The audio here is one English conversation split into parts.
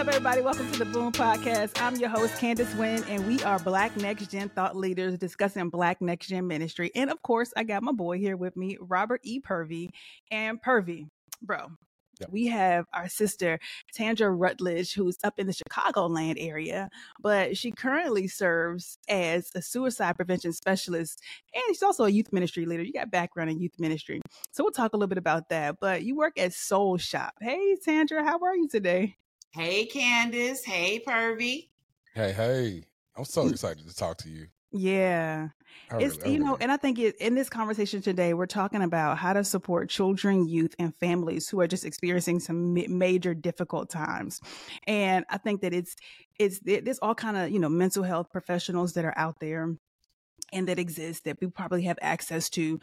up, everybody? Welcome to the Boon Podcast. I'm your host, Candace Wynn, and we are Black Next Gen Thought Leaders discussing Black Next Gen Ministry. And of course, I got my boy here with me, Robert E. Pervy. And Pervy, bro, we have our sister, Tandra Rutledge, who's up in the Chicagoland area, but she currently serves as a suicide prevention specialist, and she's also a youth ministry leader. You got background in youth ministry. So we'll talk a little bit about that, but you work at Soul Shop. Hey, Tandra, how are you today? Hey, Candace. Hey, Pervy. Hey. I'm so excited to talk to you. Yeah. And I think in this conversation today, we're talking about how to support children, youth, and families who are just experiencing some major difficult times. And I think that there's all kind of, mental health professionals that are out there and that exist that we probably have access to,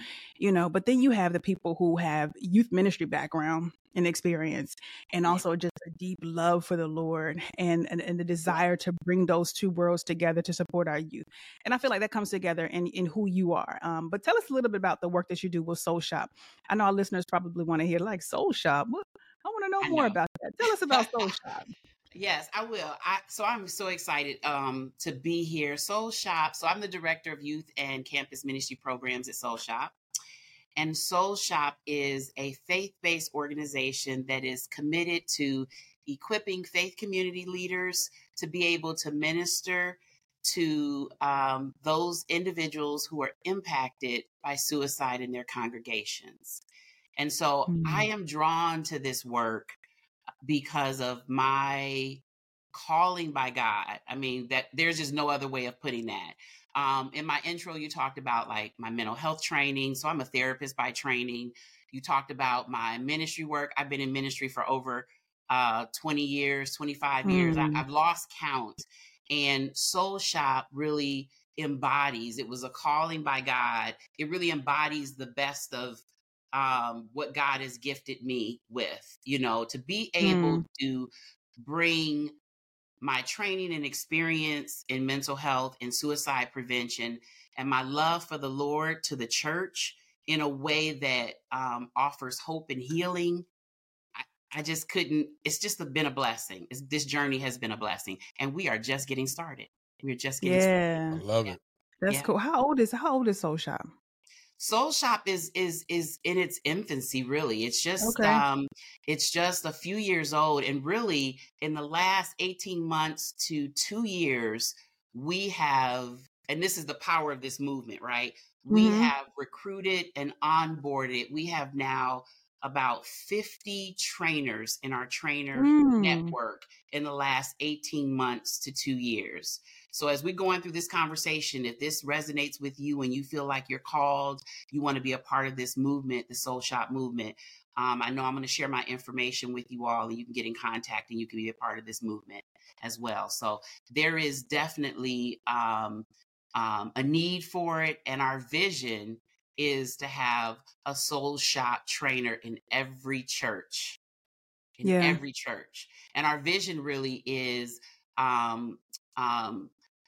but then you have the people who have youth ministry background and experience, and also just a deep love for the Lord and the desire to bring those two worlds together to support our youth. And I feel like that comes together in who you are. But tell us a little bit about the work that you do with Soul Shop. I know our listeners probably want to hear, like, Soul Shop. I want to know more about that. Tell us about Soul Shop. Yes, I will. So I'm so excited to be here. Soul Shop. So I'm the director of youth and campus ministry programs at Soul Shop. And Soul Shop is a faith-based organization that is committed to equipping faith community leaders to be able to minister to those individuals who are impacted by suicide in their congregations. And so I am drawn to this work because of my calling by God. I mean, that there's just no other way of putting that. In my intro, you talked about like my mental health training. So I'm a therapist by training. You talked about my ministry work. I've been in ministry for over 25 years. I've lost count. And Soul Shop really embodies, it was a calling by God. It really embodies the best of what God has gifted me with, to be able to bring my training and experience in mental health and suicide prevention and my love for the Lord to the church in a way that offers hope and healing. I just couldn't, it's just been a blessing. This journey has been a blessing, and we are just getting started. Started. I love it. That's cool. How old is Soul Shop? Soul Shop is in its infancy, really. It's just a few years old. And really, in the last 18 months to 2 years, we have, and this is the power of this movement, right? We have recruited and onboarded. We have now about 50 trainers in our trainer network in the last 18 months to 2 years. So as we're going through this conversation, if this resonates with you and you feel like you're called, you want to be a part of this movement, the Soul Shop movement, I know I'm going to share my information with you all, and you can get in contact and you can be a part of this movement as well. So there is definitely a need for it. And our vision is to have a Soul Shop trainer in every church, And our vision really is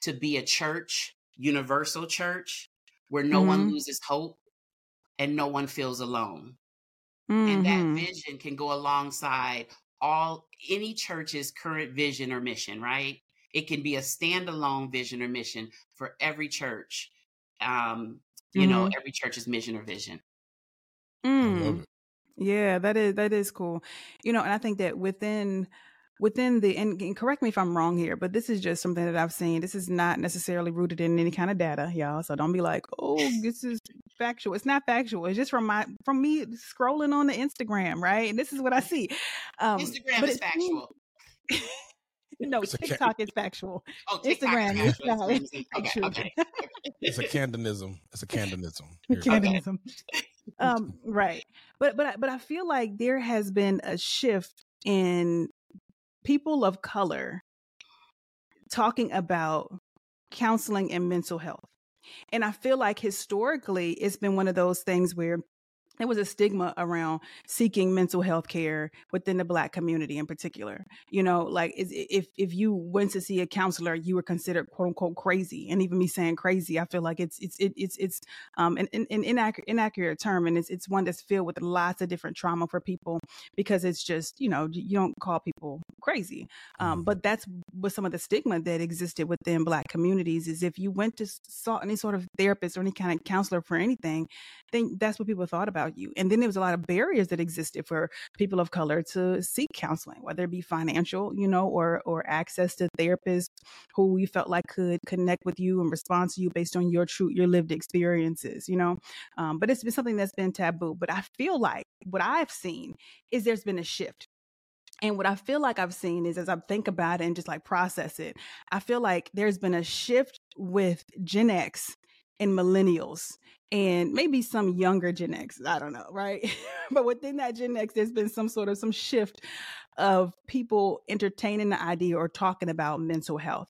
to be a church, universal church, where no one loses hope and no one feels alone. And that vision can go alongside any church's current vision or mission, right? It can be a standalone vision or mission for every church. Every church's mission or vision. I love it. Yeah, that is cool. And I think that within the, and correct me if I'm wrong here, but this is just something that I've seen. This is not necessarily rooted in any kind of data, y'all. So don't be like, oh, this is factual. It's not factual. It's just from me scrolling on the Instagram, right? And this is what I see. Instagram is factual. No, TikTok is factual. Oh, Instagram is factual. Okay. It's a Candanism. Right. But I feel like there has been a shift in people of color talking about counseling and mental health. And I feel like historically it's been one of those things where There was a stigma around seeking mental health care within the Black community in particular. You know, like if you went to see a counselor, you were considered quote unquote crazy. And even me saying crazy, I feel like it's an inaccurate term, and it's one that's filled with lots of different trauma for people, because it's just, you know, you don't call people crazy. But that's what some of the stigma that existed within Black communities is, if you went to saw any sort of therapist or any kind of counselor for anything, then that's what people thought about you. And then there was a lot of barriers that existed for people of color to seek counseling, whether it be financial, you know, or access to therapists who we felt like could connect with you and respond to you based on your lived experiences, you know. But it's been something that's been taboo. But I feel like what I've seen is there's been a shift. And what I feel like I've seen is, as I think about it and just like process it, I feel like there's been a shift with Gen X and millennials, and maybe some younger Gen X, I don't know, right? But within that Gen X, there's been some shift of people entertaining the idea or talking about mental health,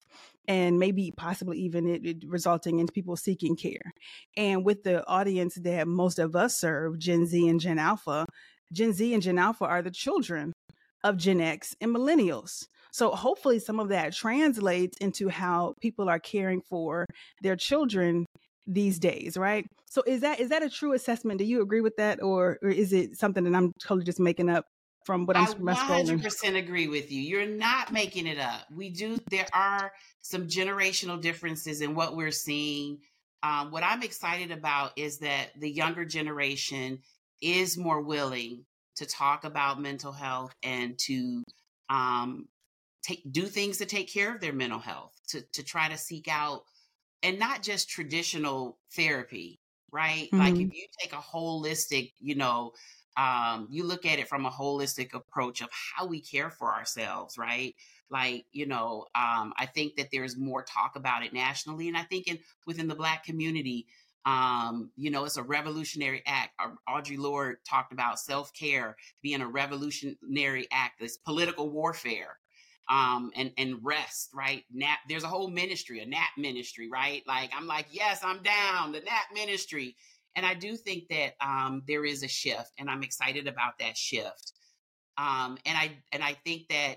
and maybe possibly even it resulting in people seeking care. And with the audience that most of us serve, Gen Z and Gen Alpha, Gen Z and Gen Alpha are the children of Gen X and millennials. So hopefully some of that translates into how people are caring for their children these days, right? So is that a true assessment? Do you agree with that, or is it something that I'm totally just making up from what I'm scrolling? I 100% agree with you. You're not making it up. There are some generational differences in what we're seeing. What I'm excited about is that the younger generation is more willing to talk about mental health and to do things to take care of their mental health, to try to seek out, and not just traditional therapy, right? Mm-hmm. Like if you take a holistic, you know, you look at it from a holistic approach of how we care for ourselves, right? Like, you know, I think that there's more talk about it nationally. And I think within the Black community, you know, it's a revolutionary act. Audre Lorde talked about self-care being a revolutionary act. It's political warfare, and rest, right? Nap. There's a whole ministry, a Nap Ministry, right? Like, I'm like, yes, I'm down, the Nap Ministry. And I do think that, there is a shift, and I'm excited about that shift. And I think that,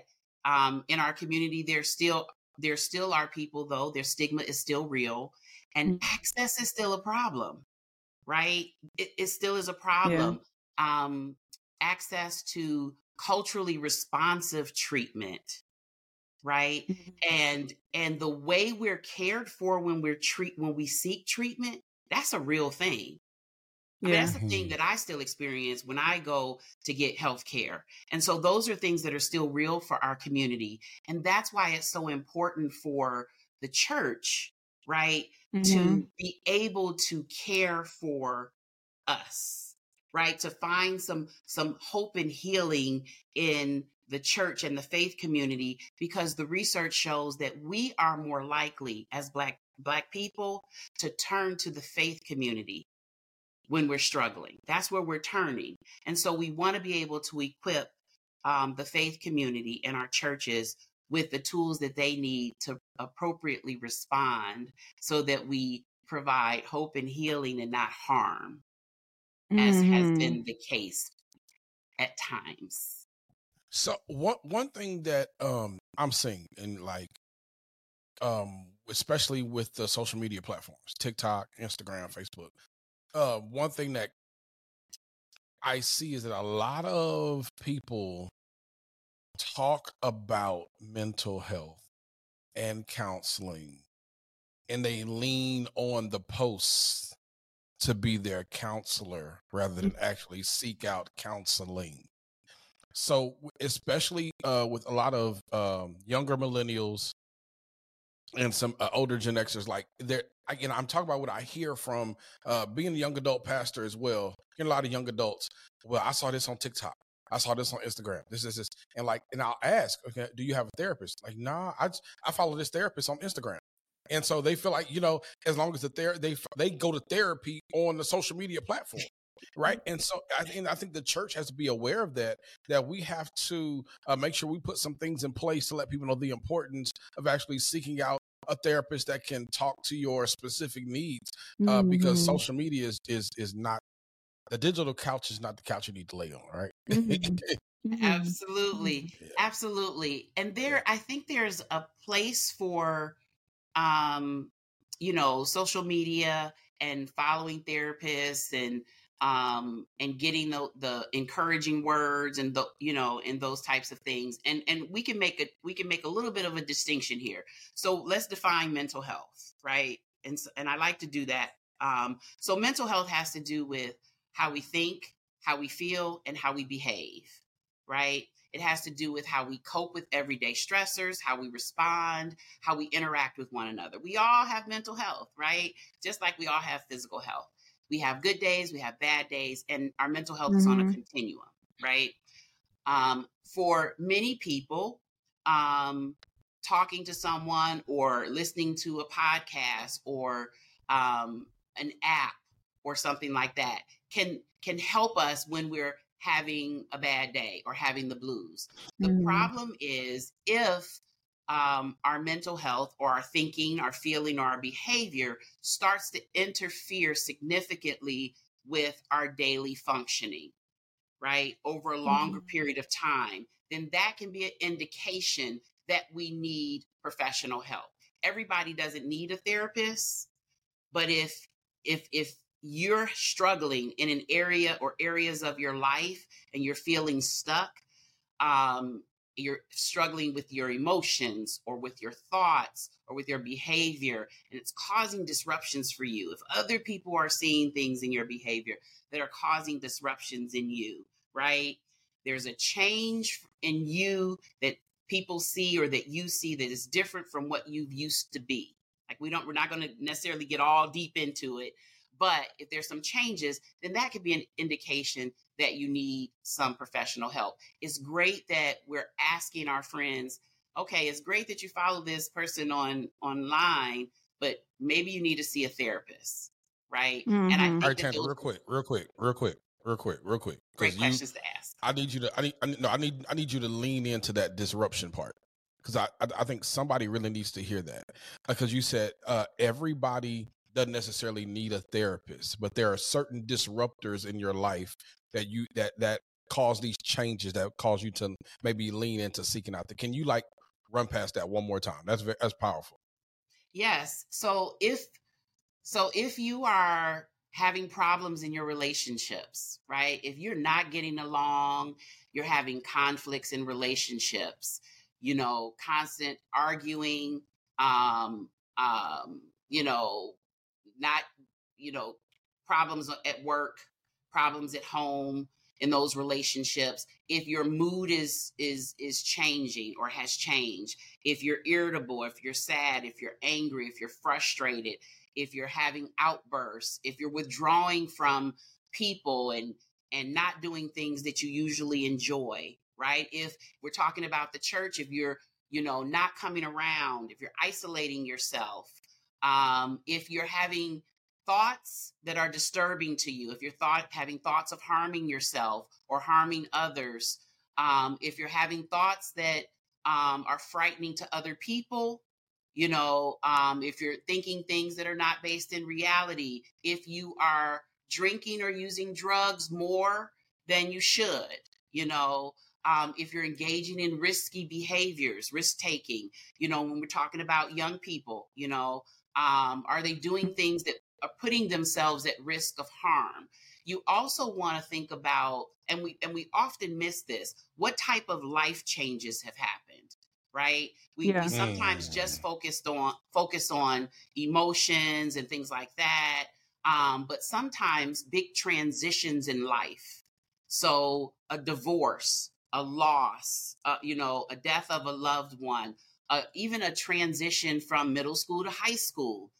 in our community, there still are people, though, their stigma is still real. And access is still a problem, right? It still is a problem. Yeah. Access to culturally responsive treatment, right? Mm-hmm. And the way we're cared for when we seek treatment, that's a real thing. Yeah. I mean, that's the thing that I still experience when I go to get health care. And so those are things that are still real for our community. And that's why it's so important for the church, right? Mm-hmm. To be able to care for us, right? To find some hope and healing in the church and the faith community, because the research shows that we are more likely as Black people to turn to the faith community when we're struggling. That's where we're turning. And so we want to be able to equip the faith community and our churches with the tools that they need to appropriately respond, so that we provide hope and healing and not harm, as has been the case at times. So one thing that I'm seeing, and like, especially with the social media platforms, TikTok, Instagram, Facebook, one thing that I see is that a lot of people talk about mental health and counseling, and they lean on the posts to be their counselor rather than actually seek out counseling. So especially with a lot of younger millennials and some older Gen Xers, like again, I'm talking about what I hear from being a young adult pastor as well. Hearing a lot of young adults, well, I saw this on TikTok, I saw this on Instagram. This. And like, and I'll ask, okay, do you have a therapist? Like, nah, I follow this therapist on Instagram. And so they feel like, you know, as long as they go to therapy on the social media platform, right? And so I think the church has to be aware of that we have to make sure we put some things in place to let people know the importance of actually seeking out a therapist that can talk to your specific needs, because social media is not a digital couch is not the couch you need to lay on, right? Mm-hmm. Absolutely. Yeah. Absolutely. And there, I think there's a place for, social media and following therapists and getting the encouraging words and and those types of things. And we can make a little bit of a distinction here. So let's define mental health, right? And I like to do that. So mental health has to do with how we think, how we feel, and how we behave, right? It has to do with how we cope with everyday stressors, how we respond, how we interact with one another. We all have mental health, right? Just like we all have physical health. We have good days, we have bad days, and our mental health is on a continuum, right? For many people, talking to someone or listening to a podcast or an app or something like that can help us when we're having a bad day or having the blues. The problem is if our mental health or our thinking, our feeling, or our behavior starts to interfere significantly with our daily functioning, right? Over a longer period of time, then that can be an indication that we need professional help. Everybody doesn't need a therapist, but if you're struggling in an area or areas of your life and you're feeling stuck, you're struggling with your emotions or with your thoughts or with your behavior, and it's causing disruptions for you. If other people are seeing things in your behavior that are causing disruptions in you, right? There's a change in you that people see or that you see that is different from what you've used to be. Like we're not going to necessarily get all deep into it, but if there's some changes, then that could be an indication that you need some professional help. It's great that we're asking our friends, okay, it's great that you follow this person online, but maybe you need to see a therapist, right? Mm-hmm. And I think real quick. Great questions to ask. I need you to lean into that disruption part, because I think somebody really needs to hear that, because you said everybody doesn't necessarily need a therapist, but there are certain disruptors in your life that cause these changes that cause you to maybe lean into seeking out. Can you run past that one more time? That's powerful. Yes. So if you are having problems in your relationships, right? If you're not getting along, you're having conflicts in relationships, constant arguing, problems at work, problems at home, in those relationships. If your mood is changing or has changed, if you're irritable, if you're sad, if you're angry, if you're frustrated, if you're having outbursts, if you're withdrawing from people and not doing things that you usually enjoy, right? If we're talking about the church, if you're, not coming around, if you're isolating yourself, if you're having thoughts that are disturbing to you, if you're having thoughts of harming yourself or harming others, if you're having thoughts that are frightening to other people, if you're thinking things that are not based in reality, if you are drinking or using drugs more than you should, if you're engaging in risky behaviors, risk-taking, when we're talking about young people, are they doing things that are putting themselves at risk of harm? You also want to think about, and we often miss this, what type of life changes have happened, right? We sometimes just focus on emotions and things like that, but sometimes big transitions in life. So a divorce, a loss, a death of a loved one, even a transition from middle school to high school,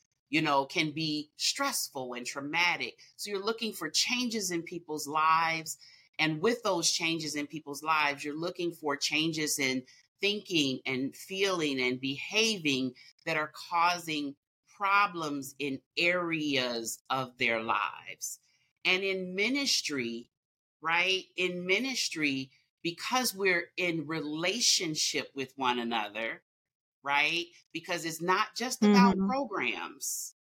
can be stressful and traumatic. So you're looking for changes in people's lives. And with those changes in people's lives, you're looking for changes in thinking and feeling and behaving that are causing problems in areas of their lives. And in ministry, right? In ministry, because we're in relationship with one another, right? Because it's not just about programs,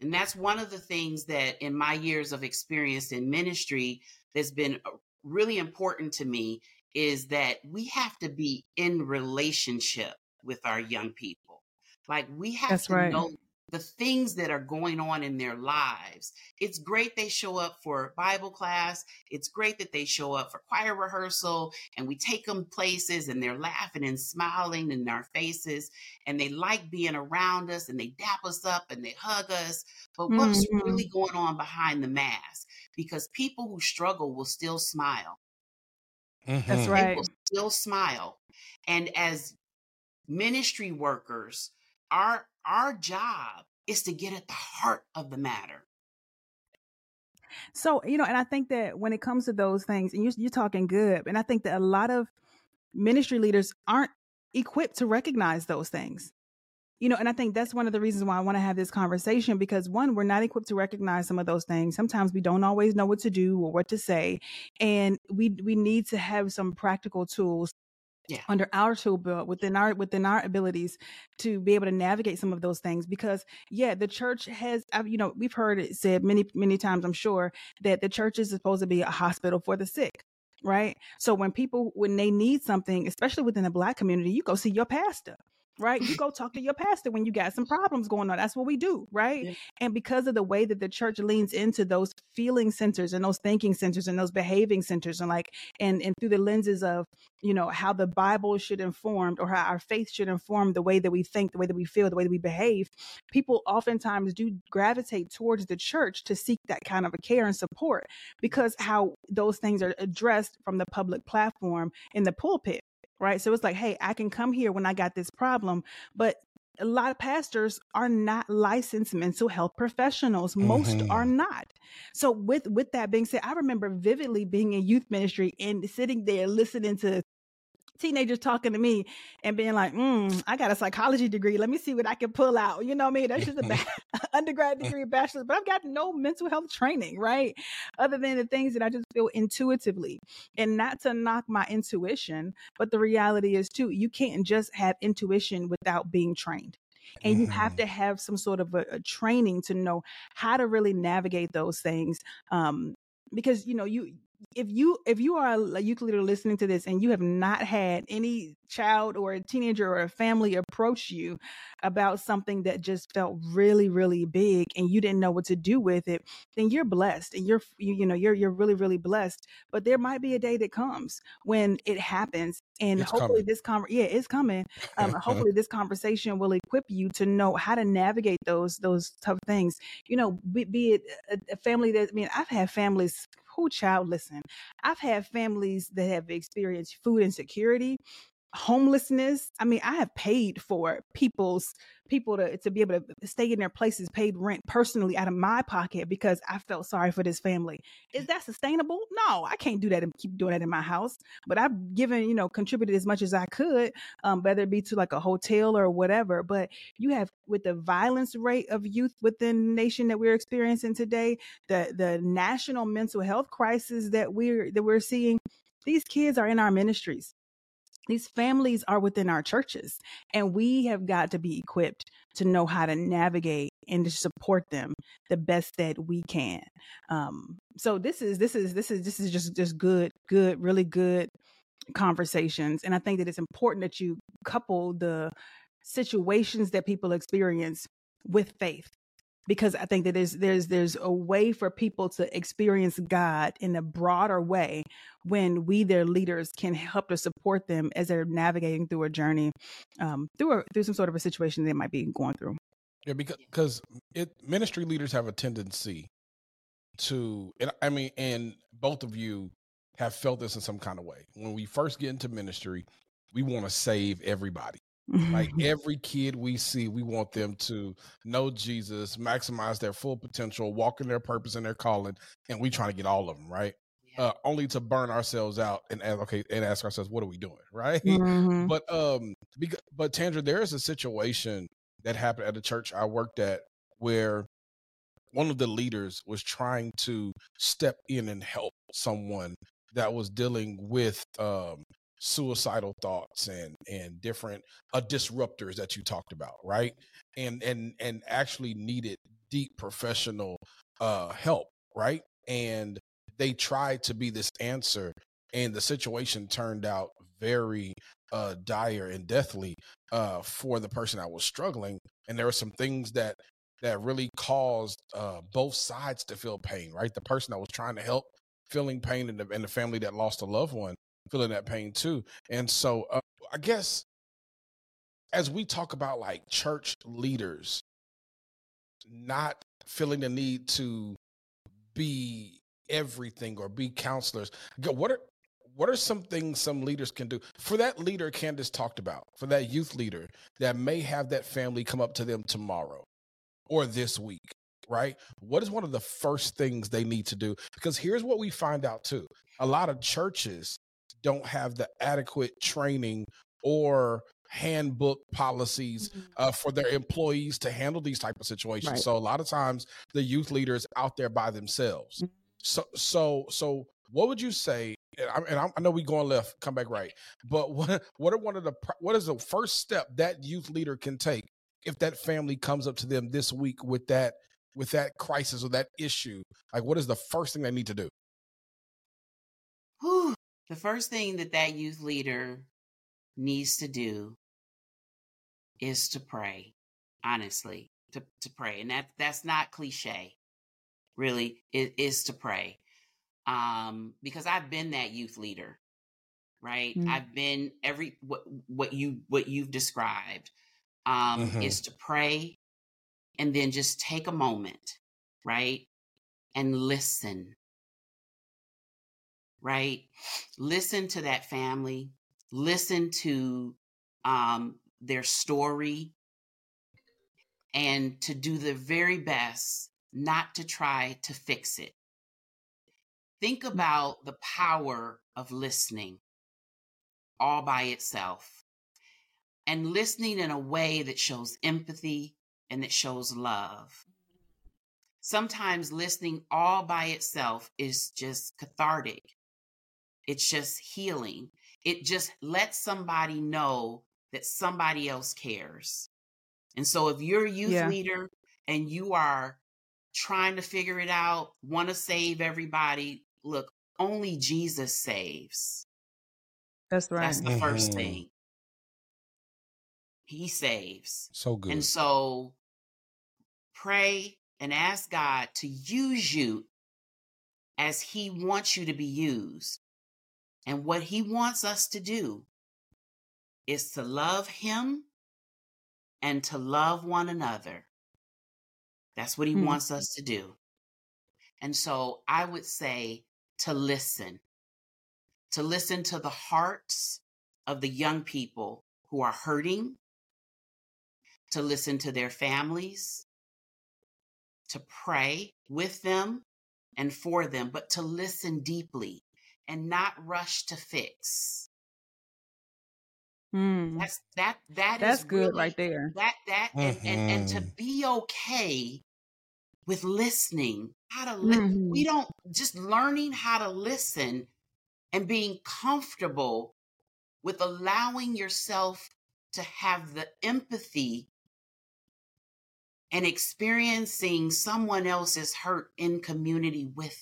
And that's one of the things that in my years of experience in ministry that's been really important to me is that we have to be in relationship with our young people. Like we have that's to right. know the things that are going on in their lives. It's great they show up for Bible class. It's great that they show up for choir rehearsal and we take them places and they're laughing and smiling in our faces and they like being around us and they dap us up and they hug us. But what's really going on behind the mask? Because people who struggle will still smile. That's right. People still smile. And as ministry workers, our job is to get at the heart of the matter. So, you know, and I think that when it comes to those things, and you're talking good, and I think that a lot of ministry leaders aren't equipped to recognize those things. You know, and I think that's one of the reasons why I want to have this conversation, because one, we're not equipped to recognize some of those things. Sometimes we don't always know what to do or what to say. And we need to have some practical tools under our tool belt within our abilities to be able to navigate some of those things. Because the church has, you know, we've heard it said many, many times, I'm sure, that the church is supposed to be a hospital for the sick. Right. So when they need something, especially within the Black community, you go see your pastor. Right. You go talk to your pastor when you got some problems going on. That's what we do. Right. Yeah. And because of the way that the church leans into those feeling centers and those thinking centers and those behaving centers and through the lenses of, you know, how the Bible should inform or how our faith should inform the way that we think, the way that we feel, the way that we behave, people oftentimes do gravitate towards the church to seek that kind of a care and support because how those things are addressed from the public platform in the pulpit. Right. So it's like, hey, I can come here when I got this problem. But a lot of pastors are not licensed mental health professionals. Most are not. So with that being said, I remember vividly being in youth ministry and sitting there listening to teenagers talking to me and being like, I got a psychology degree. Let me see what I can pull out. You know what I mean? That's just an undergrad degree, bachelor's, but I've got no mental health training, right? Other than the things that I just feel intuitively. And not to knock my intuition, but the reality is too, you can't just have intuition without being trained. And you have to have some sort of a training to know how to really navigate those things. Because, you know, if you are a youth leader listening to this and you have not had any child or a teenager or a family approach you about something that just felt really, really big and you didn't know what to do with it, then you're blessed and you're really, really blessed. But there might be a day that comes when it happens. And it's hopefully coming. It's coming. Hopefully this conversation will equip you to know how to navigate those tough things, you know, be it a family that, I mean, I've had families I've had families that have experienced food insecurity, homelessness. I mean, I have paid for people to be able to stay in their places, paid rent personally out of my pocket because I felt sorry for this family. Is that sustainable? No, I can't do that and keep doing that in my house. But I've given, you know, contributed as much as I could, whether it be to like a hotel or whatever. But you have, with the violence rate of youth within the nation that we're experiencing today, the national mental health crisis that we're seeing, these kids are in our ministries. These families are within our churches, and we have got to be equipped to know how to navigate and to support them the best that we can. So this is just good, really good conversations. And I think that it's important that you couple the situations that people experience with faith, because I think that there's a way for people to experience God in a broader way when we, their leaders, can help to support them as they're navigating through a journey, through some sort of a situation they might be going through. Yeah, because ministry leaders have a tendency to, and both of you have felt this in some kind of way. When we first get into ministry, we want to save everybody. Like every kid we see, we want them to know Jesus, maximize their full potential, walk in their purpose and their calling, and we try to get all of them, right? Only to burn ourselves out and ask ourselves, what are we doing, right? But but Tandra, there is a situation that happened at a church I worked at where one of the leaders was trying to step in and help someone that was dealing with suicidal thoughts and different disruptors that you talked about, right? And actually needed deep professional help, right? And they tried to be this answer, and the situation turned out very dire and deathly for the person that was struggling. And there were some things that really caused both sides to feel pain, right? The person that was trying to help feeling pain, and the family that lost a loved one feeling that pain too. And so I guess as we talk about like church leaders not feeling the need to be everything or be counselors, what are some things some leaders can do for that leader Candace talked about, for that youth leader that may have that family come up to them tomorrow or this week, right? What is one of the first things they need to do? Because here's what we find out too. A lot of churches don't have the adequate training or handbook policies for their employees to handle these type of situations. Right. So a lot of times the youth leader is out there by themselves. Mm-hmm. So what would you say? And I know we going left, come back right. But what is the first step that youth leader can take if that family comes up to them this week with that crisis or that issue? Like, what is the first thing they need to do? The first thing that youth leader needs to do is to pray, honestly, to pray. And that's not cliche, really. It is to pray. Because I've been that youth leader, right? Mm-hmm. I've been what you've described, is to pray and then just take a moment, right? And listen, right? Listen to that family, listen to, their story, and to do the very best not to try to fix it. Think about the power of listening all by itself, and listening in a way that shows empathy and that shows love. Sometimes listening all by itself is just cathartic. It's just healing. It just lets somebody know that somebody else cares. And so if you're a youth leader and you are trying to figure it out, want to save everybody, look, only Jesus saves. That's right. That's the first thing. He saves. So good. And so pray and ask God to use you as he wants you to be used. And what he wants us to do is to love him and to love one another. That's what he wants us to do. And so I would say to listen to the hearts of the young people who are hurting, to listen to their families, to pray with them and for them, but to listen deeply and not rush to fix. That's is really, good right there. And to be okay with listening, how to listen. We don't just learning how to listen and being comfortable with allowing yourself to have the empathy and experiencing someone else's hurt in community with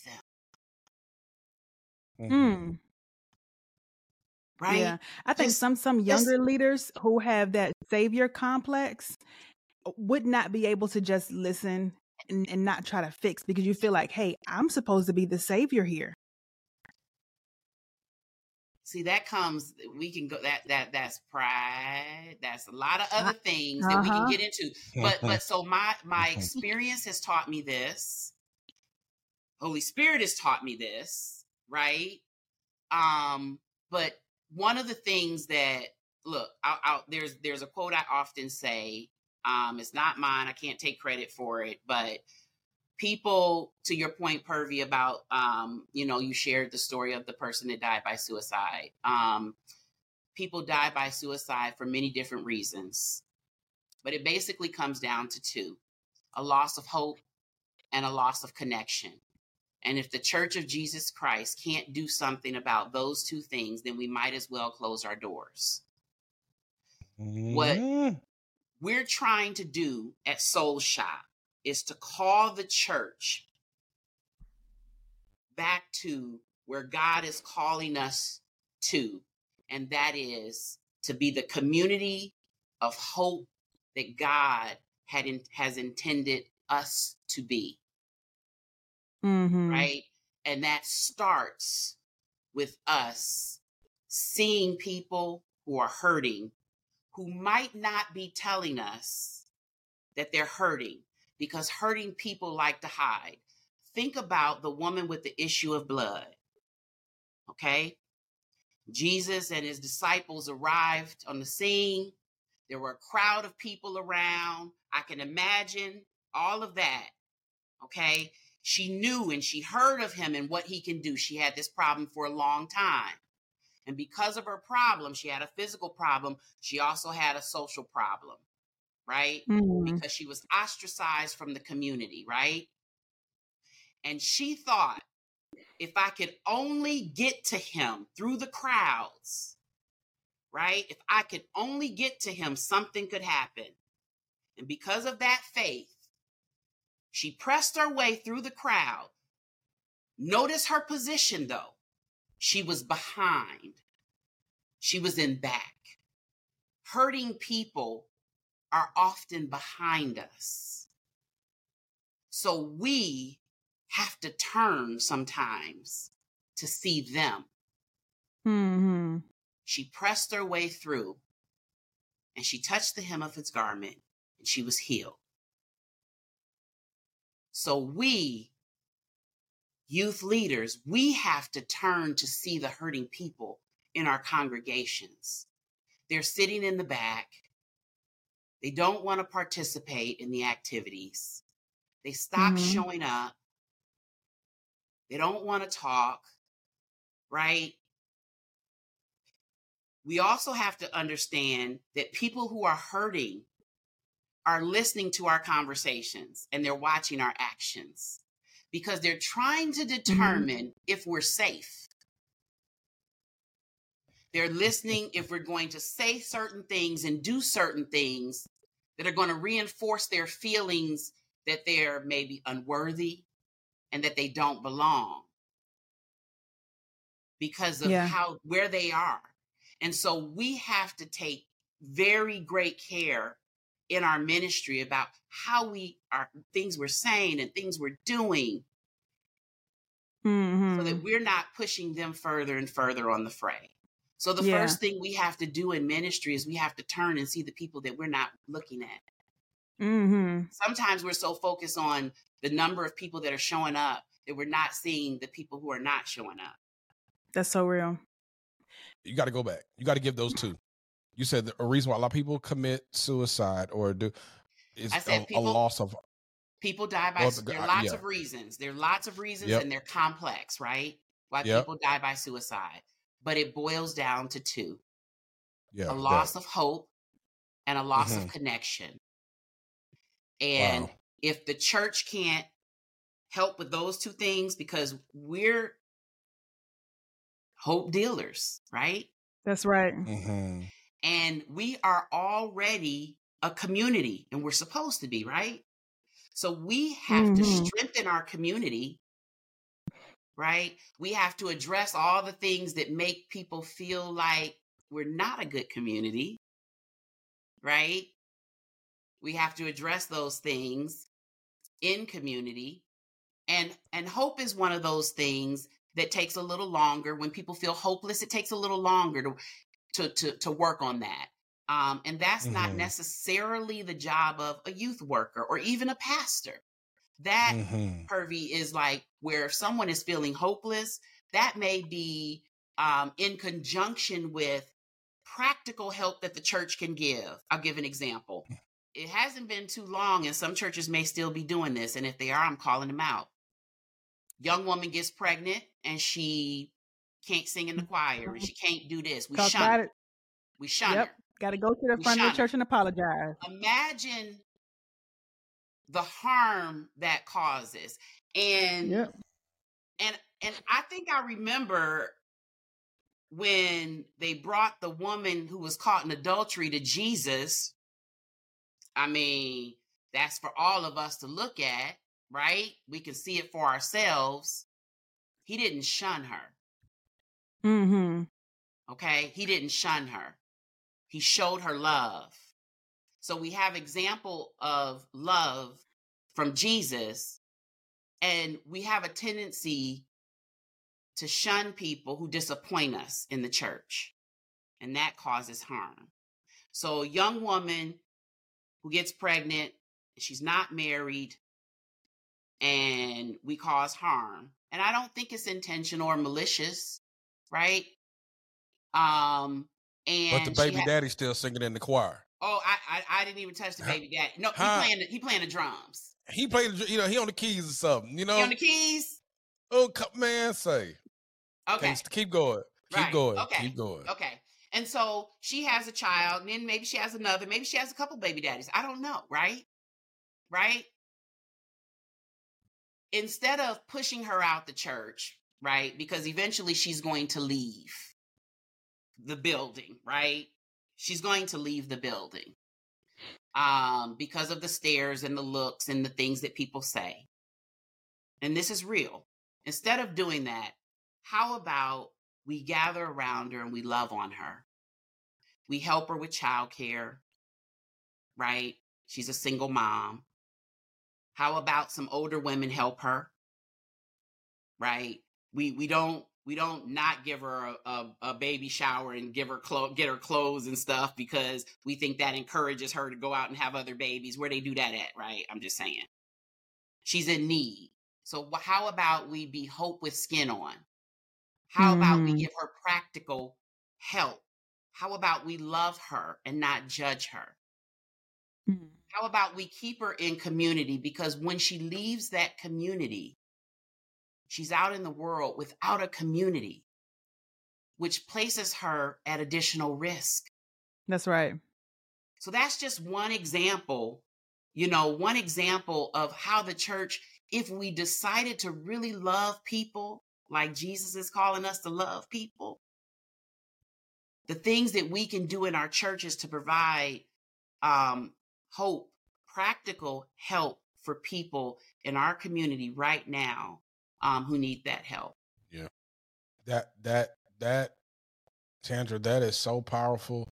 them. Right? Yeah. I think some younger leaders who have that savior complex would not be able to just listen and not try to fix, because you feel like, hey, I'm supposed to be the savior here. See, that comes, we can go, that's pride. That's a lot of other things that we can get into. But so my experience has taught me this. Holy Spirit has taught me this, right? But one of the things that, look, there's a quote I often say, it's not mine, I can't take credit for it, but people, to your point, Pervy, about, you shared the story of the person that died by suicide. People die by suicide for many different reasons, but it basically comes down to two: a loss of hope and a loss of connection. And if the Church of Jesus Christ can't do something about those two things, then we might as well close our doors. What we're trying to do at Soul Shop is to call the church back to where God is calling us to, and that is to be the community of hope that God has intended us to be. Mm-hmm. Right? And that starts with us seeing people who are hurting, who might not be telling us that they're hurting, because hurting people like to hide. Think about the woman with the issue of blood. Okay? Jesus and his disciples arrived on the scene. There were a crowd of people around. I can imagine all of that. Okay? She knew and she heard of him and what he can do. She had this problem for a long time. And because of her problem, she had a physical problem. She also had a social problem, right? Mm-hmm. Because she was ostracized from the community, right? And she thought, if I could only get to him through the crowds, right? If I could only get to him, something could happen. And because of that faith, she pressed her way through the crowd. Notice her position, though. She was behind. She was in back. Hurting people are often behind us. So we have to turn sometimes to see them. Mm-hmm. She pressed her way through, and she touched the hem of his garment, and she was healed. So we, youth leaders, we have to turn to see the hurting people in our congregations. They're sitting in the back. They don't want to participate in the activities. They stop mm-hmm. showing up. They don't want to talk, right? We also have to understand that people who are hurting are listening to our conversations and they're watching our actions because they're trying to determine mm-hmm. if we're safe. They're listening if we're going to say certain things and do certain things that are going to reinforce their feelings that they're maybe unworthy and that they don't belong because of where they are. And so we have to take very great care in our ministry about how we are, things we're saying and things we're doing mm-hmm. so that we're not pushing them further and further on the fray. So the first thing we have to do in ministry is we have to turn and see the people that we're not looking at. Mm-hmm. Sometimes we're so focused on the number of people that are showing up that we're not seeing the people who are not showing up. That's so real. You got to go back. You got to give those two. You said a reason why a lot of people commit suicide or do is a loss of people die by there are lots of reasons. There are lots of reasons and they're complex, right? Why people die by suicide. But it boils down to two. Yeah, a loss of hope and a loss mm-hmm. of connection. And if the church can't help with those two things, because we're hope dealers, right? That's right. Mm-hmm. And we are already a community, and we're supposed to be, right? So we have mm-hmm. to strengthen our community, right? We have to address all the things that make people feel like we're not a good community, right? We have to address those things in community. And hope is one of those things that takes a little longer. When people feel hopeless, it takes a little longer to work on that. And that's mm-hmm. not necessarily the job of a youth worker or even a pastor. That mm-hmm. Pervy is like where if someone is feeling hopeless, that may be in conjunction with practical help that the church can give. I'll give an example. It hasn't been too long and some churches may still be doing this. And if they are, I'm calling them out. Young woman gets pregnant and she can't sing in the choir and she can't do this. We shun her. We shun her. Got to go to the front of the church and apologize. Imagine the harm that causes. And I think I remember when they brought the woman who was caught in adultery to Jesus. I mean, That's for all of us to look at, right? We can see it for ourselves. He didn't shun her. Mm-hmm. Okay? He didn't shun her. He showed her love. So we have example of love from Jesus, and we have a tendency to shun people who disappoint us in the church, and that causes harm. So a young woman who gets pregnant, she's not married, and we cause harm. And I don't think it's intentional or malicious, right? And but the baby daddy's still singing in the choir. Oh, I didn't even touch the baby daddy. No, he playing the drums. He played, you know, he on the keys or something, you know. He on the keys. Oh, man, say. Okay. Keep going. Keep going. Okay. Keep going. Okay. And so she has a child, and then maybe she has another. Maybe she has a couple baby daddies. I don't know, right? Right? Instead of pushing her out the church, right? Because eventually she's going to leave the building, right? She's going to leave the building because of the stares and the looks and the things that people say. And this is real. Instead of doing that, how about we gather around her and we love on her? We help her with childcare, right? She's a single mom. How about some older women help her, right? We don't not give her a baby shower and get her clothes and stuff because we think that encourages her to go out and have other babies. Where they do that at, right? I'm just saying. She's in need. So how about we be hope with skin on? How about we give her practical help? How about we love her and not judge her? Mm. How about we keep her in community? Because when she leaves that community, she's out in the world without a community, which places her at additional risk. That's right. So that's just one example, you know, one example of how the church, if we decided to really love people like Jesus is calling us to love people, the things that we can do in our churches to provide hope, practical help for people in our community right now who need that help. Yeah. Tandra, that is so powerful.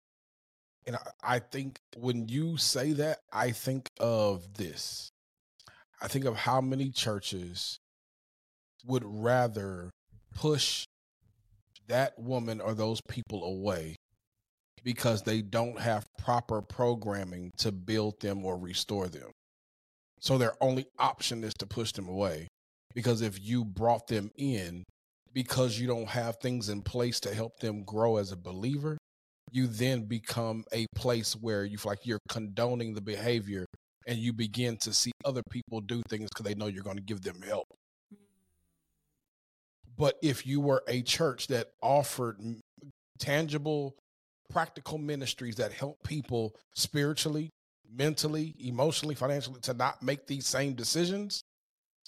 And I think when you say that, I think of this. I think of how many churches would rather push that woman or those people away because they don't have proper programming to build them or restore them. So their only option is to push them away, because if you brought them in, because you don't have things in place to help them grow as a believer, you then become a place where you feel like you're condoning the behavior, and you begin to see other people do things because they know you're going to give them help. But if you were a church that offered tangible, practical ministries that help people spiritually, mentally, emotionally, financially, to not make these same decisions,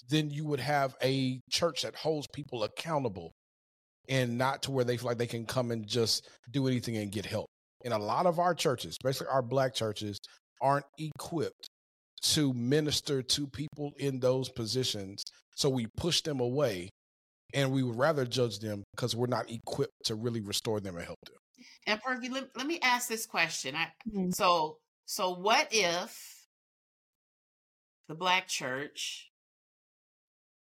then you would have a church that holds people accountable and not to where they feel like they can come and just do anything and get help. And a lot of our churches, especially our Black churches, aren't equipped to minister to people in those positions. So we push them away. And we would rather judge them because we're not equipped to really restore them and help them. And Pervy, let me ask this question. So what if the Black church,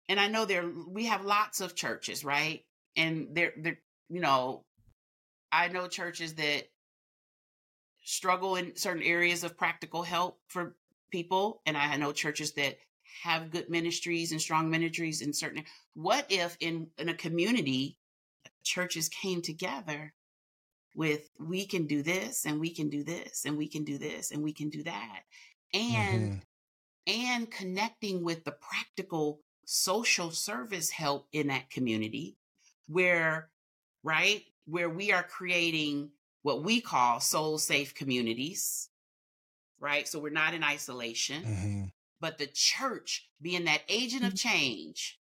and I know we have lots of churches, right? And they're, you know, I know churches that struggle in certain areas of practical help for people. And I know churches that have good ministries and strong ministries in certain. What if in a community, churches came together with, we can do this and we can do this and we can do this and we can do that. And connecting with the practical social service help in that community where we are creating what we call soul safe communities, right? So we're not in isolation. Mm-hmm. But the church being that agent of change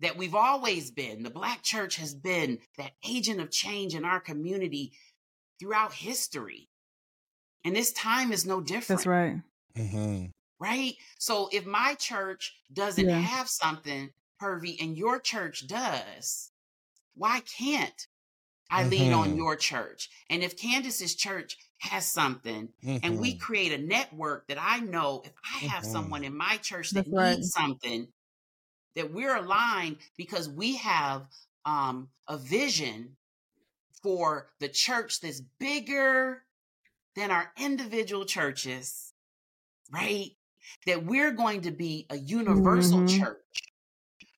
that we've always been, the Black church has been that agent of change in our community throughout history. And this time is no different. That's right. Mm-hmm. right? So if my church doesn't have something, Pervy, and your church does, why can't I lean on your church? And if Candace's church has something and we create a network that I know if I have someone in my church that needs something, that we're aligned because we have a vision for the church that's bigger than our individual churches, right? That we're going to be a universal church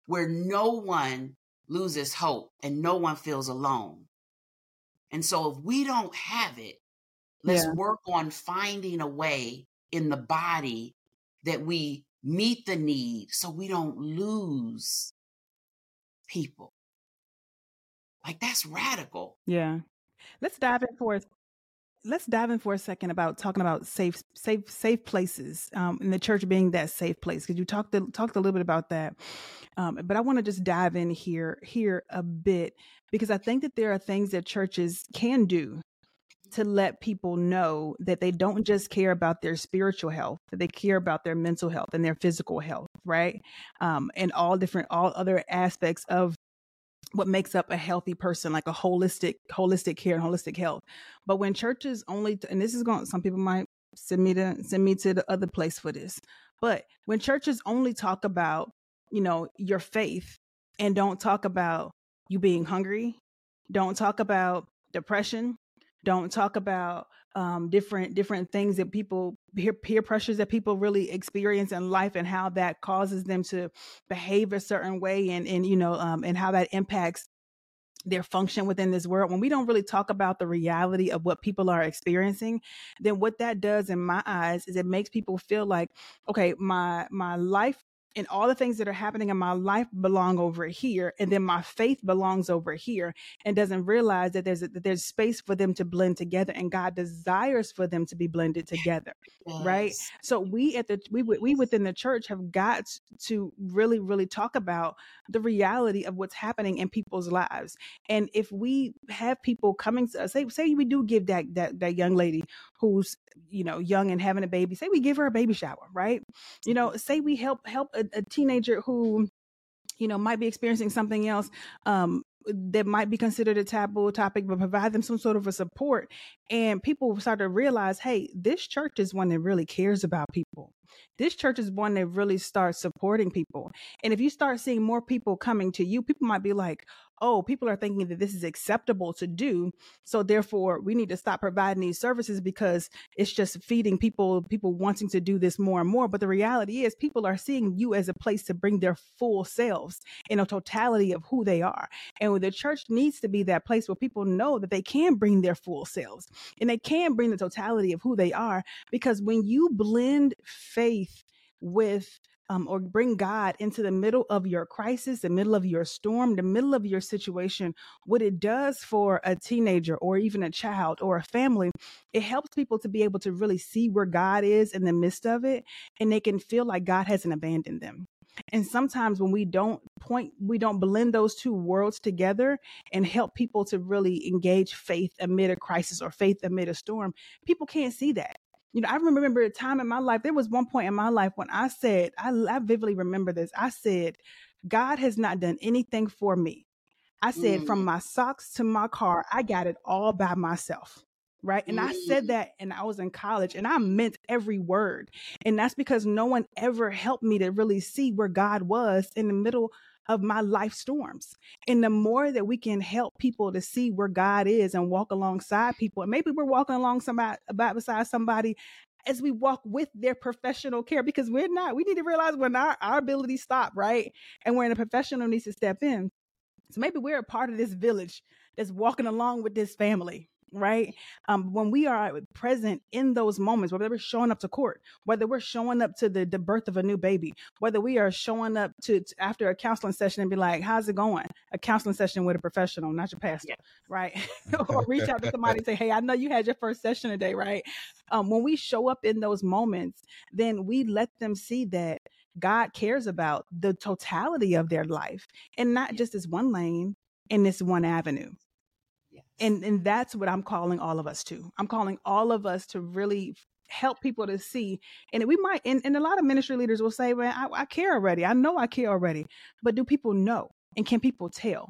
where no one loses hope and no one feels alone. And so if we don't have it, let's work on finding a way in the body that we meet the need so we don't lose people. Like, that's radical. Yeah. Let's dive in for a second about talking about safe places, and the church being that safe place. Because you talked a little bit about that, but I want to just dive in here a bit, because I think that there are things that churches can do to let people know that they don't just care about their spiritual health, that they care about their mental health and their physical health, right? And all other aspects of what makes up a healthy person, like a holistic care and holistic health. But when churches only, and this is going, some people might send me to the other place for this, but when churches only talk about, your faith and don't talk about you being hungry, don't talk about depression, don't talk about different things that people, peer pressures that people really experience in life, and how that causes them to behave a certain way, and how that impacts their function within this world. When we don't really talk about the reality of what people are experiencing, then what that does in my eyes is it makes people feel like, okay, my life and all the things that are happening in my life belong over here, and then my faith belongs over here, and doesn't realize that there's space for them to blend together, and God desires for them to be blended together, right? So we within the church have got to really, really talk about the reality of what's happening in people's lives. And if we have people coming to us, say we do give that young lady who's young and having a baby, say we give her a baby shower, right? Say we help a teenager who, might be experiencing something else that might be considered a taboo topic, but provide them some sort of a support. And people start to realize, hey, this church is one that really cares about people. This church is one that really starts supporting people. And if you start seeing more people coming to you, people might be like, oh, people are thinking that this is acceptable to do, so therefore we need to stop providing these services because it's just feeding people wanting to do this more and more. But the reality is people are seeing you as a place to bring their full selves in a totality of who they are. And the church needs to be that place where people know that they can bring their full selves and they can bring the totality of who they are. Because when you blend faith with or bring God into the middle of your crisis, the middle of your storm, the middle of your situation, what it does for a teenager or even a child or a family, it helps people to be able to really see where God is in the midst of it, and they can feel like God hasn't abandoned them. And sometimes when we don't blend those two worlds together and help people to really engage faith amid a crisis or faith amid a storm, people can't see that. I remember a time in my life, there was one point in my life when I said, I vividly remember this. I said, God has not done anything for me. I said, from my socks to my car, I got it all by myself. Right. And I said that, and I was in college, and I meant every word. And that's because no one ever helped me to really see where God was in the middle of my life storms. And the more that we can help people to see where God is and walk alongside people, and maybe we're walking along beside somebody as we walk with their professional care, because we need to realize when our abilities stop, right? And when a professional needs to step in. So maybe we're a part of this village that's walking along with this family, right? When we are present in those moments, whether we're showing up to court, whether we're showing up to the birth of a new baby, whether we are showing up to after a counseling session and be like, how's it going? A counseling session with a professional, not your pastor, right? Or reach out to somebody and say, hey, I know you had your first session today, right? When we show up in those moments, then we let them see that God cares about the totality of their life and not just this one lane and this one avenue. And that's what I'm calling all of us to. I'm calling all of us to really help people to see. And we might, and a lot of ministry leaders will say, "Man, I care already. I know I care already." But do people know? And can people tell?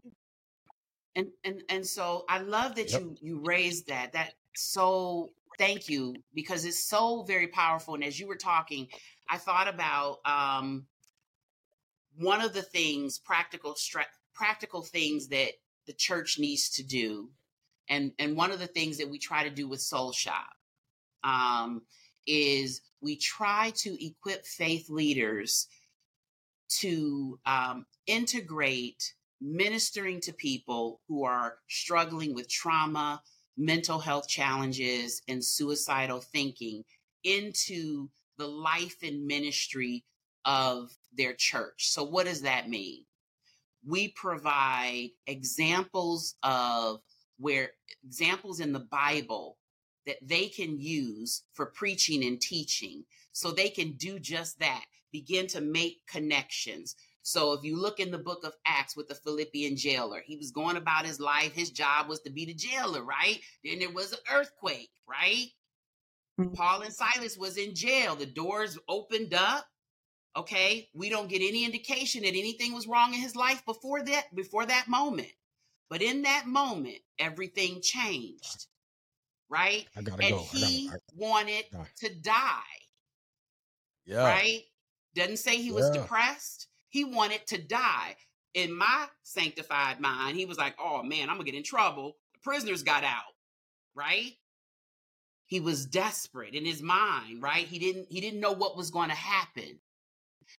And so I love that you raised that. That so thank you, because it's so very powerful. And as you were talking, I thought about one of the things, practical things that the church needs to do. And one of the things that we try to do with Soul Shop is we try to equip faith leaders to integrate ministering to people who are struggling with trauma, mental health challenges, and suicidal thinking into the life and ministry of their church. So what does that mean? We provide examples in the Bible that they can use for preaching and teaching. So they can do just that, begin to make connections. So if you look in the book of Acts with the Philippian jailer, he was going about his life. His job was to be the jailer, right? Then there was an earthquake, right? Mm-hmm. Paul and Silas was in jail. The doors opened up. Okay. We don't get any indication that anything was wrong in his life before that moment. But in that moment, everything changed, right? He wanted to die, right? Doesn't say he was depressed. He wanted to die. In my sanctified mind, he was like, "Oh man, I'm gonna get in trouble." The prisoners got out, right? He was desperate in his mind, right? He didn't know what was going to happen.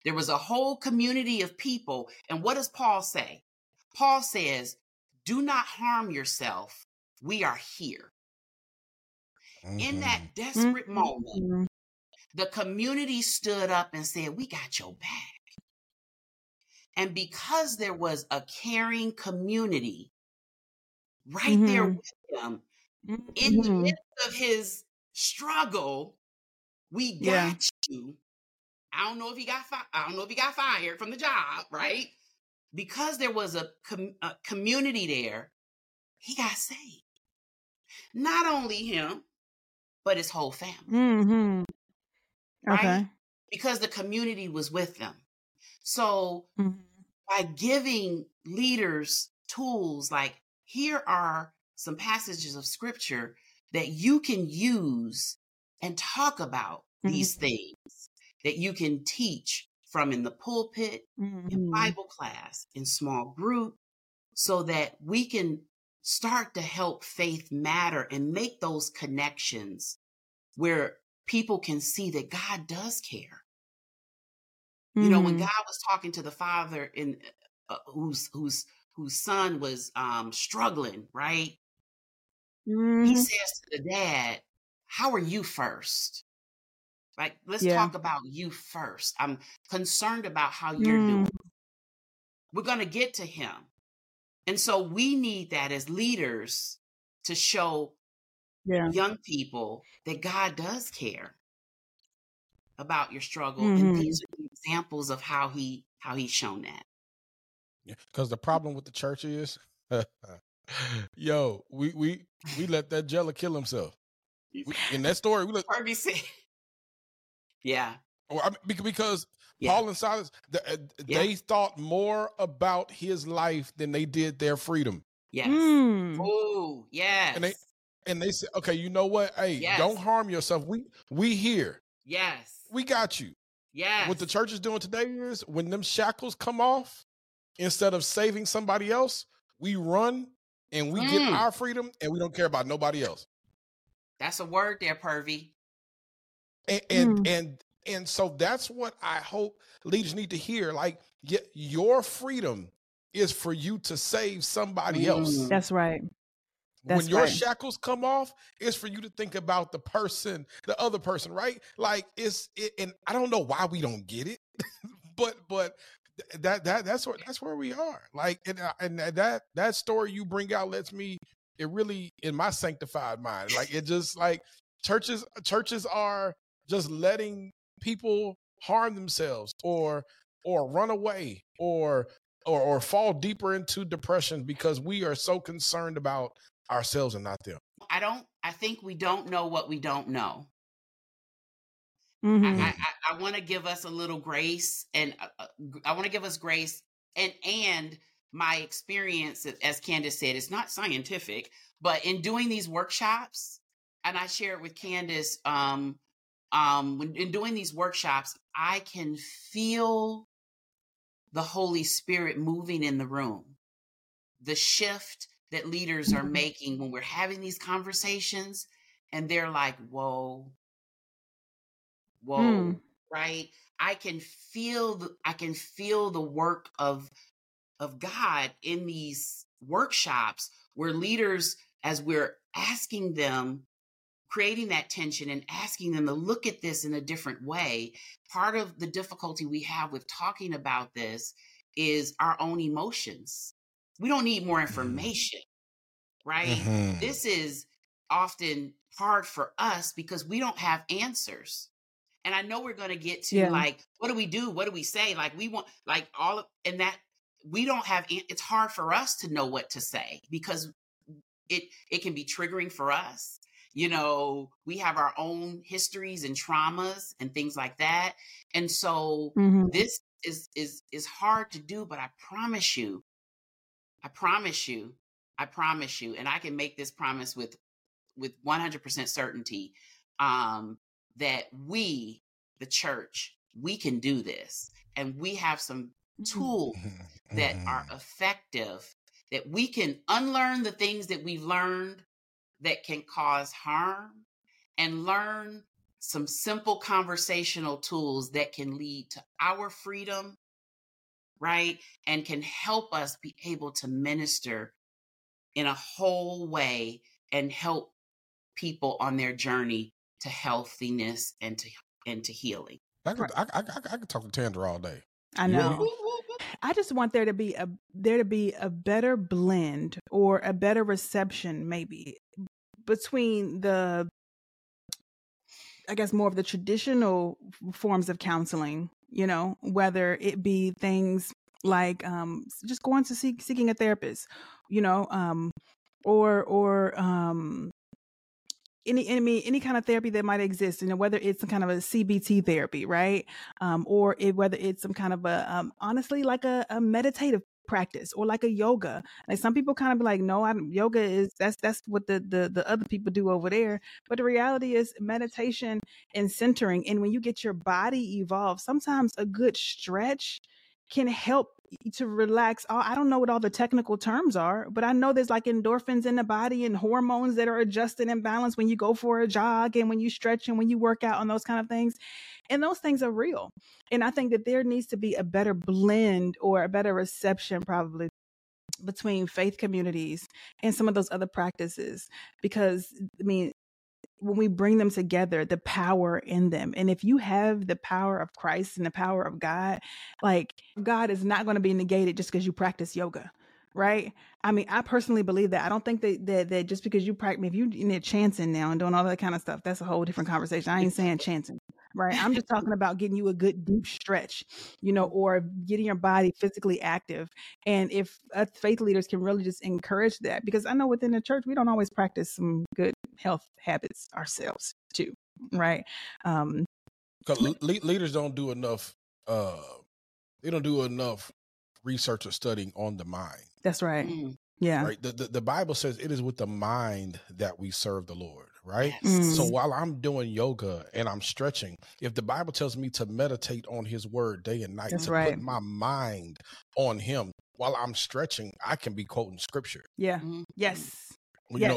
There was a whole community of people. And what does Paul say? Paul says, "Do not harm yourself. We are here." Mm-hmm. In that desperate moment, the community stood up and said, "We got your back." And because there was a caring community right there with him, in the midst of his struggle, "We got you." I don't know if he got fired from the job, right? Because there was a community there, he got saved. Not only him, but his whole family. Right? Okay. Because the community was with them. So by giving leaders tools, like here are some passages of scripture that you can use and talk about these things that you can teach from in the pulpit, in Bible class, in small group, so that we can start to help faith matter and make those connections where people can see that God does care. You know, when God was talking to the father in whose son was struggling, right? He says to the dad, "How are you first? Like, let's talk about you first. I'm concerned about how you're doing." We're going to get to him. And so we need that as leaders to show young people that God does care about your struggle. And these are the examples of how he's shown that. Yeah, because the problem with the church is, we let that jailer kill himself. In that story, we let RBC. Yeah. Or because Paul and Silas, they thought more about his life than they did their freedom. Yes. Oh, yes. And they said, "Okay, you know what? Hey, don't harm yourself. We here. Yes. We got you." Yes. What the church is doing today is when them shackles come off, instead of saving somebody else, we run and we get our freedom and we don't care about nobody else. That's a word there, Pervy. And so that's what I hope leaders need to hear. Like, your freedom is for you to save somebody else. That's right. That's when your shackles come off, it's for you to think about the other person, right? Like and I don't know why we don't get it, but that's where we are. Like, and that story you bring out lets me, it really, in my sanctified mind, like it just like churches are just letting people harm themselves or run away or fall deeper into depression because we are so concerned about ourselves and not them. I think we don't know what we don't know. Mm-hmm. I want to give us a little grace, and I want to give us grace. And my experience, as Candace said, it's not scientific, but in doing these workshops, and I shared with Candace, in doing these workshops, I can feel the Holy Spirit moving in the room, the shift that leaders are making when we're having these conversations, and they're like, whoa, right? I can feel the work of God in these workshops where leaders, as we're asking them, creating that tension and asking them to look at this in a different way. Part of the difficulty we have with talking about this is our own emotions. We don't need more information, right? Mm-hmm. This is often hard for us because we don't have answers. And I know we're going to get to what do we do? What do we say? We don't have, it's hard for us to know what to say because it can be triggering for us. You know, we have our own histories and traumas and things like that. And so this is hard to do, but I promise you, and I can make this promise with 100% certainty, that we, the church, we can do this. And we have some tools that are effective, that we can unlearn the things that we've learned that can cause harm and learn some simple conversational tools that can lead to our freedom, right? And can help us be able to minister in a whole way and help people on their journey to healthiness and to healing. I could talk to Tandra all day. I know. I just want there to be a better blend or a better reception, maybe, between the, I guess, more of the traditional forms of counseling, you know, whether it be things like just going to seeking a therapist, you know, or any kind of therapy that might exist, you know, whether it's some kind of a CBT therapy, right? Whether it's some kind of a, honestly, like a meditative practice or like a yoga. Like some people kind of be like, no, yoga is that's what the other people do over there. But the reality is meditation and centering. And when you get your body evolved, sometimes a good stretch can help to relax. I don't know what all the technical terms are, but I know there's like endorphins in the body and hormones that are adjusted and balanced when you go for a jog and when you stretch and when you work out and those kind of things. And those things are real. And I think that there needs to be a better blend or a better reception probably between faith communities and some of those other practices, because I mean, when we bring them together, the power in them. And if you have the power of Christ and the power of God, like God is not going to be negated just because you practice yoga, right? I mean, I personally believe that. I don't think that just because you practice, if you're chanting now and doing all that kind of stuff, that's a whole different conversation. I ain't saying chanting, right? I'm just talking about getting you a good deep stretch, you know, or getting your body physically active. And if faith leaders can really just encourage that, because I know within the church, we don't always practice some good health habits ourselves too, right? Because leaders don't do enough. They don't do enough research or studying on the mind. That's right. Mm. Yeah. Right. The Bible says it is with the mind that we serve the Lord. Right. Yes. So while I'm doing yoga and I'm stretching, if the Bible tells me to meditate on his word day and night, put my mind on him while I'm stretching, I can be quoting scripture. Yeah. Mm-hmm. Yes. You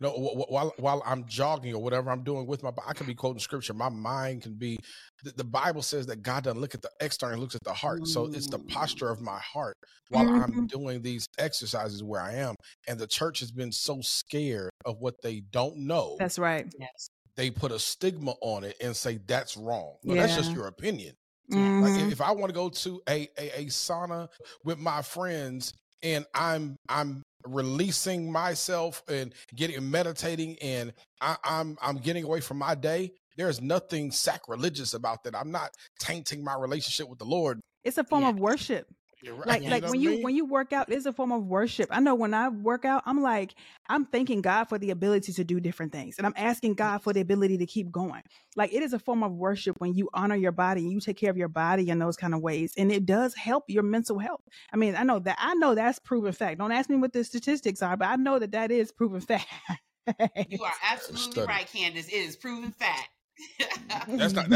know, while I'm jogging or whatever I'm doing with my body, I can be quoting scripture. My mind can be, the Bible says that God doesn't look at the external, he looks at the heart. So it's the posture of my heart while I'm doing these exercises where I am. And the church has been so scared of what they don't know. That's right. Yes. They put a stigma on it and say, that's wrong. No, that's just your opinion. Mm-hmm. Like if I want to go to a sauna with my friends and I'm releasing myself and meditating and I'm getting away from my day, there's nothing sacrilegious about that. I'm not tainting my relationship with the Lord. It's a form of worship. You're right. Like when you work out, it's a form of worship. I know when I work out, I'm like, I'm thanking God for the ability to do different things. And I'm asking God for the ability to keep going. Like it is a form of worship when you honor your body and you take care of your body in those kind of ways. And it does help your mental health. I mean, I know that's proven fact. Don't ask me what the statistics are, but I know that is proven fact. You are absolutely right, Candace. It is proven fact. That's not a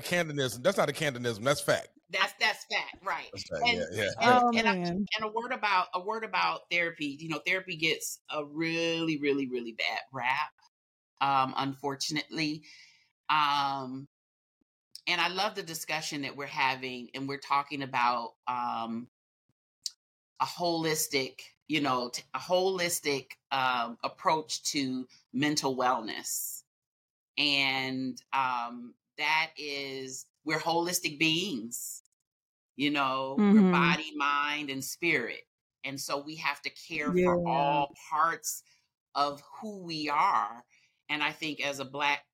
Candanism. That's fact. That's fact, right? That's fact, yeah. And a word about therapy. You know, therapy gets a really, really, really bad rap, unfortunately. And I love the discussion that we're having, and we're talking about a holistic approach to mental wellness. And that is, we're holistic beings, you know, we're body, mind, and spirit. And so we have to care for all parts of who we are. And I think as the Black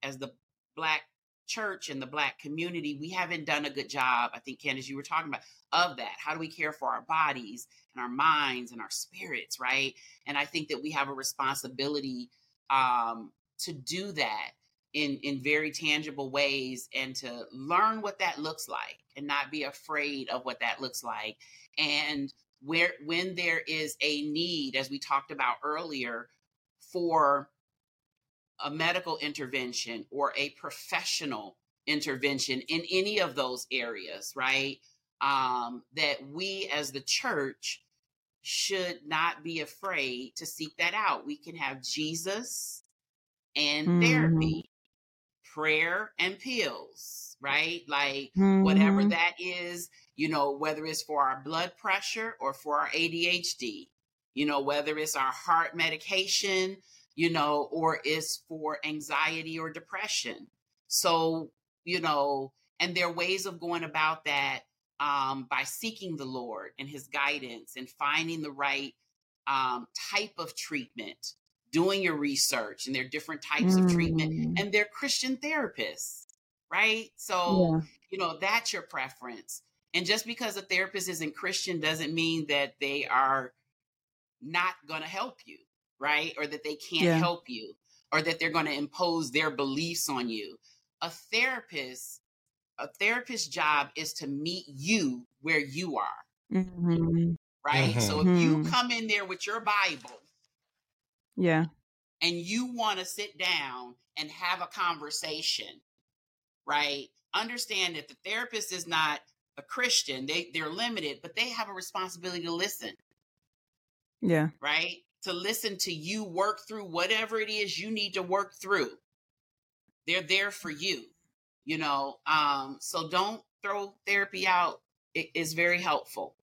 church and the Black community, we haven't done a good job. I think, Candace, you were talking about that. How do we care for our bodies and our minds and our spirits, right? And I think that we have a responsibility to do that in very tangible ways, and to learn what that looks like and not be afraid of what that looks like. And when there is a need, as we talked about earlier, for a medical intervention or a professional intervention in any of those areas, right? That we as the church should not be afraid to seek that out. We can have Jesus and therapy, prayer and pills, right? Like whatever that is, you know, whether it's for our blood pressure or for our ADHD, you know, whether it's our heart medication, you know, or it's for anxiety or depression. So, you know, and there are ways of going about that by seeking the Lord and his guidance and finding the right type of treatment, doing your research. And there are different types of treatment, and they're Christian therapists, right? So, you know, that's your preference. And just because a therapist isn't Christian doesn't mean that they are not going to help you, right? Or that they can't help you, or that they're going to impose their beliefs on you. A therapist's job is to meet you where you are, right? So if you come in there with your Bible, and you want to sit down and have a conversation, right? Understand that the therapist is not a Christian. They're limited, but they have a responsibility to listen. Yeah. Right? To listen to you work through whatever it is you need to work through. They're there for you, you know? So don't throw therapy out. It is very helpful.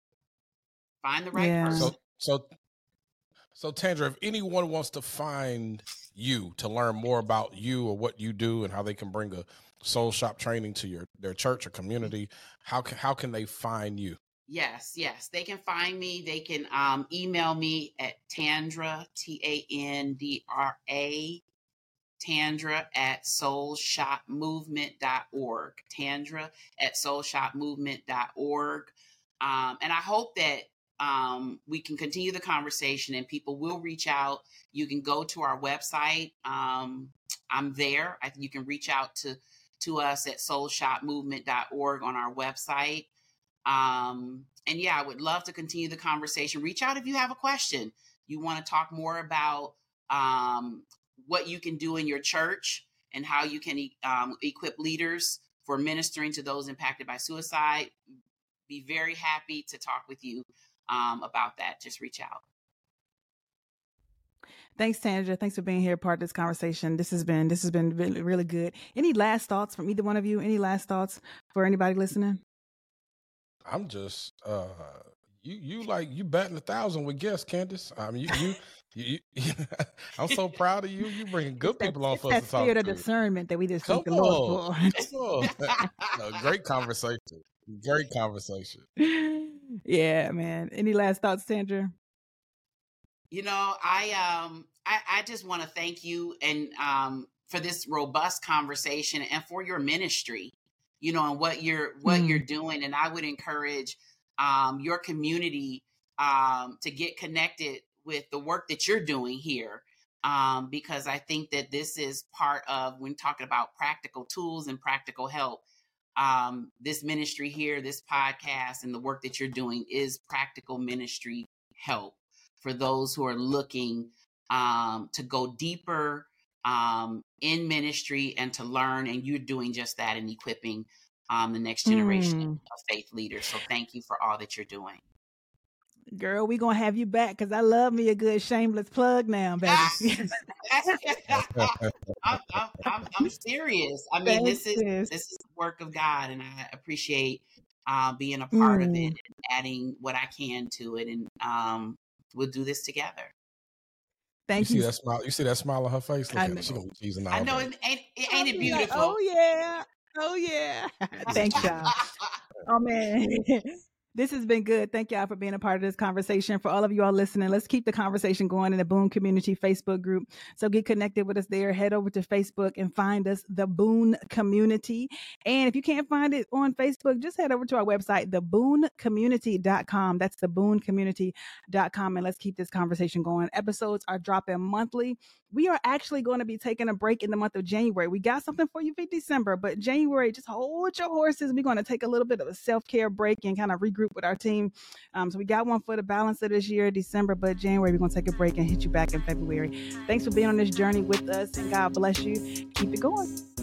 Find the right person. So Tandra, if anyone wants to find you to learn more about you or what you do and how they can bring a Soul Shop training to their church or community, how can they find you? Yes. They can find me. They can email me at Tandra, T-A-N-D-R-A, Tandra@soulshopmovement.org. Tandra@soulshopmovement.org. And I hope that we can continue the conversation and people will reach out. You can go to our website. I'm there. You can reach out to us at soulshopmovement.org on our website. And I would love to continue the conversation. Reach out if you have a question. You want to talk more about what you can do in your church and how you can equip leaders for ministering to those impacted by suicide. Be very happy to talk with you about that. Just reach out. Thanks, Tandra. Thanks for being here, part of this conversation. This has been really, really good. Any last thoughts from either one of you? Any last thoughts for anybody listening? I'm just you batting 1,000 with guests, Candace. I mean, you I'm so proud of you. You bringing good people on for us to talk to. That spirit of discernment that we just thank the Lord for. No, great conversation. Yeah, man. Any last thoughts, Tandra? You know, I just want to thank you and for this robust conversation and for your ministry, you know, and what you're doing. And I would encourage your community to get connected with the work that you're doing here. Because I think that this is part of when talking about practical tools and practical help. This ministry here, this podcast, and the work that you're doing is practical ministry help for those who are looking to go deeper in ministry and to learn. And you're doing just that and equipping the next generation of faith leaders. So thank you for all that you're doing. Girl, we gonna have you back because I love me a good shameless plug now, baby. I'm serious. I mean, this is the work of God, and I appreciate being a part of it and adding what I can to it, and we'll do this together. Thank you. You see that smile? You see that smile on her face? Look at her. She gonna tease and all. I know. Ain't it beautiful? Oh yeah. Oh yeah. Thank y'all. Oh man. This has been good. Thank y'all for being a part of this conversation. For all of you all listening, let's keep the conversation going in the Boon Community Facebook group. So get connected with us there. Head over to Facebook and find us, The Boon Community. And if you can't find it on Facebook, just head over to our website, thebooncommunity.com. That's thebooncommunity.com. And let's keep this conversation going. Episodes are dropping monthly. We are actually going to be taking a break in the month of January. We got something for you for December, but January, just hold your horses. We're going to take a little bit of a self-care break and kind of regroup with our team. So we got one for the balance of this year, December, but January, we're going to take a break and hit you back in February. Thanks for being on this journey with us, and God bless you. Keep it going.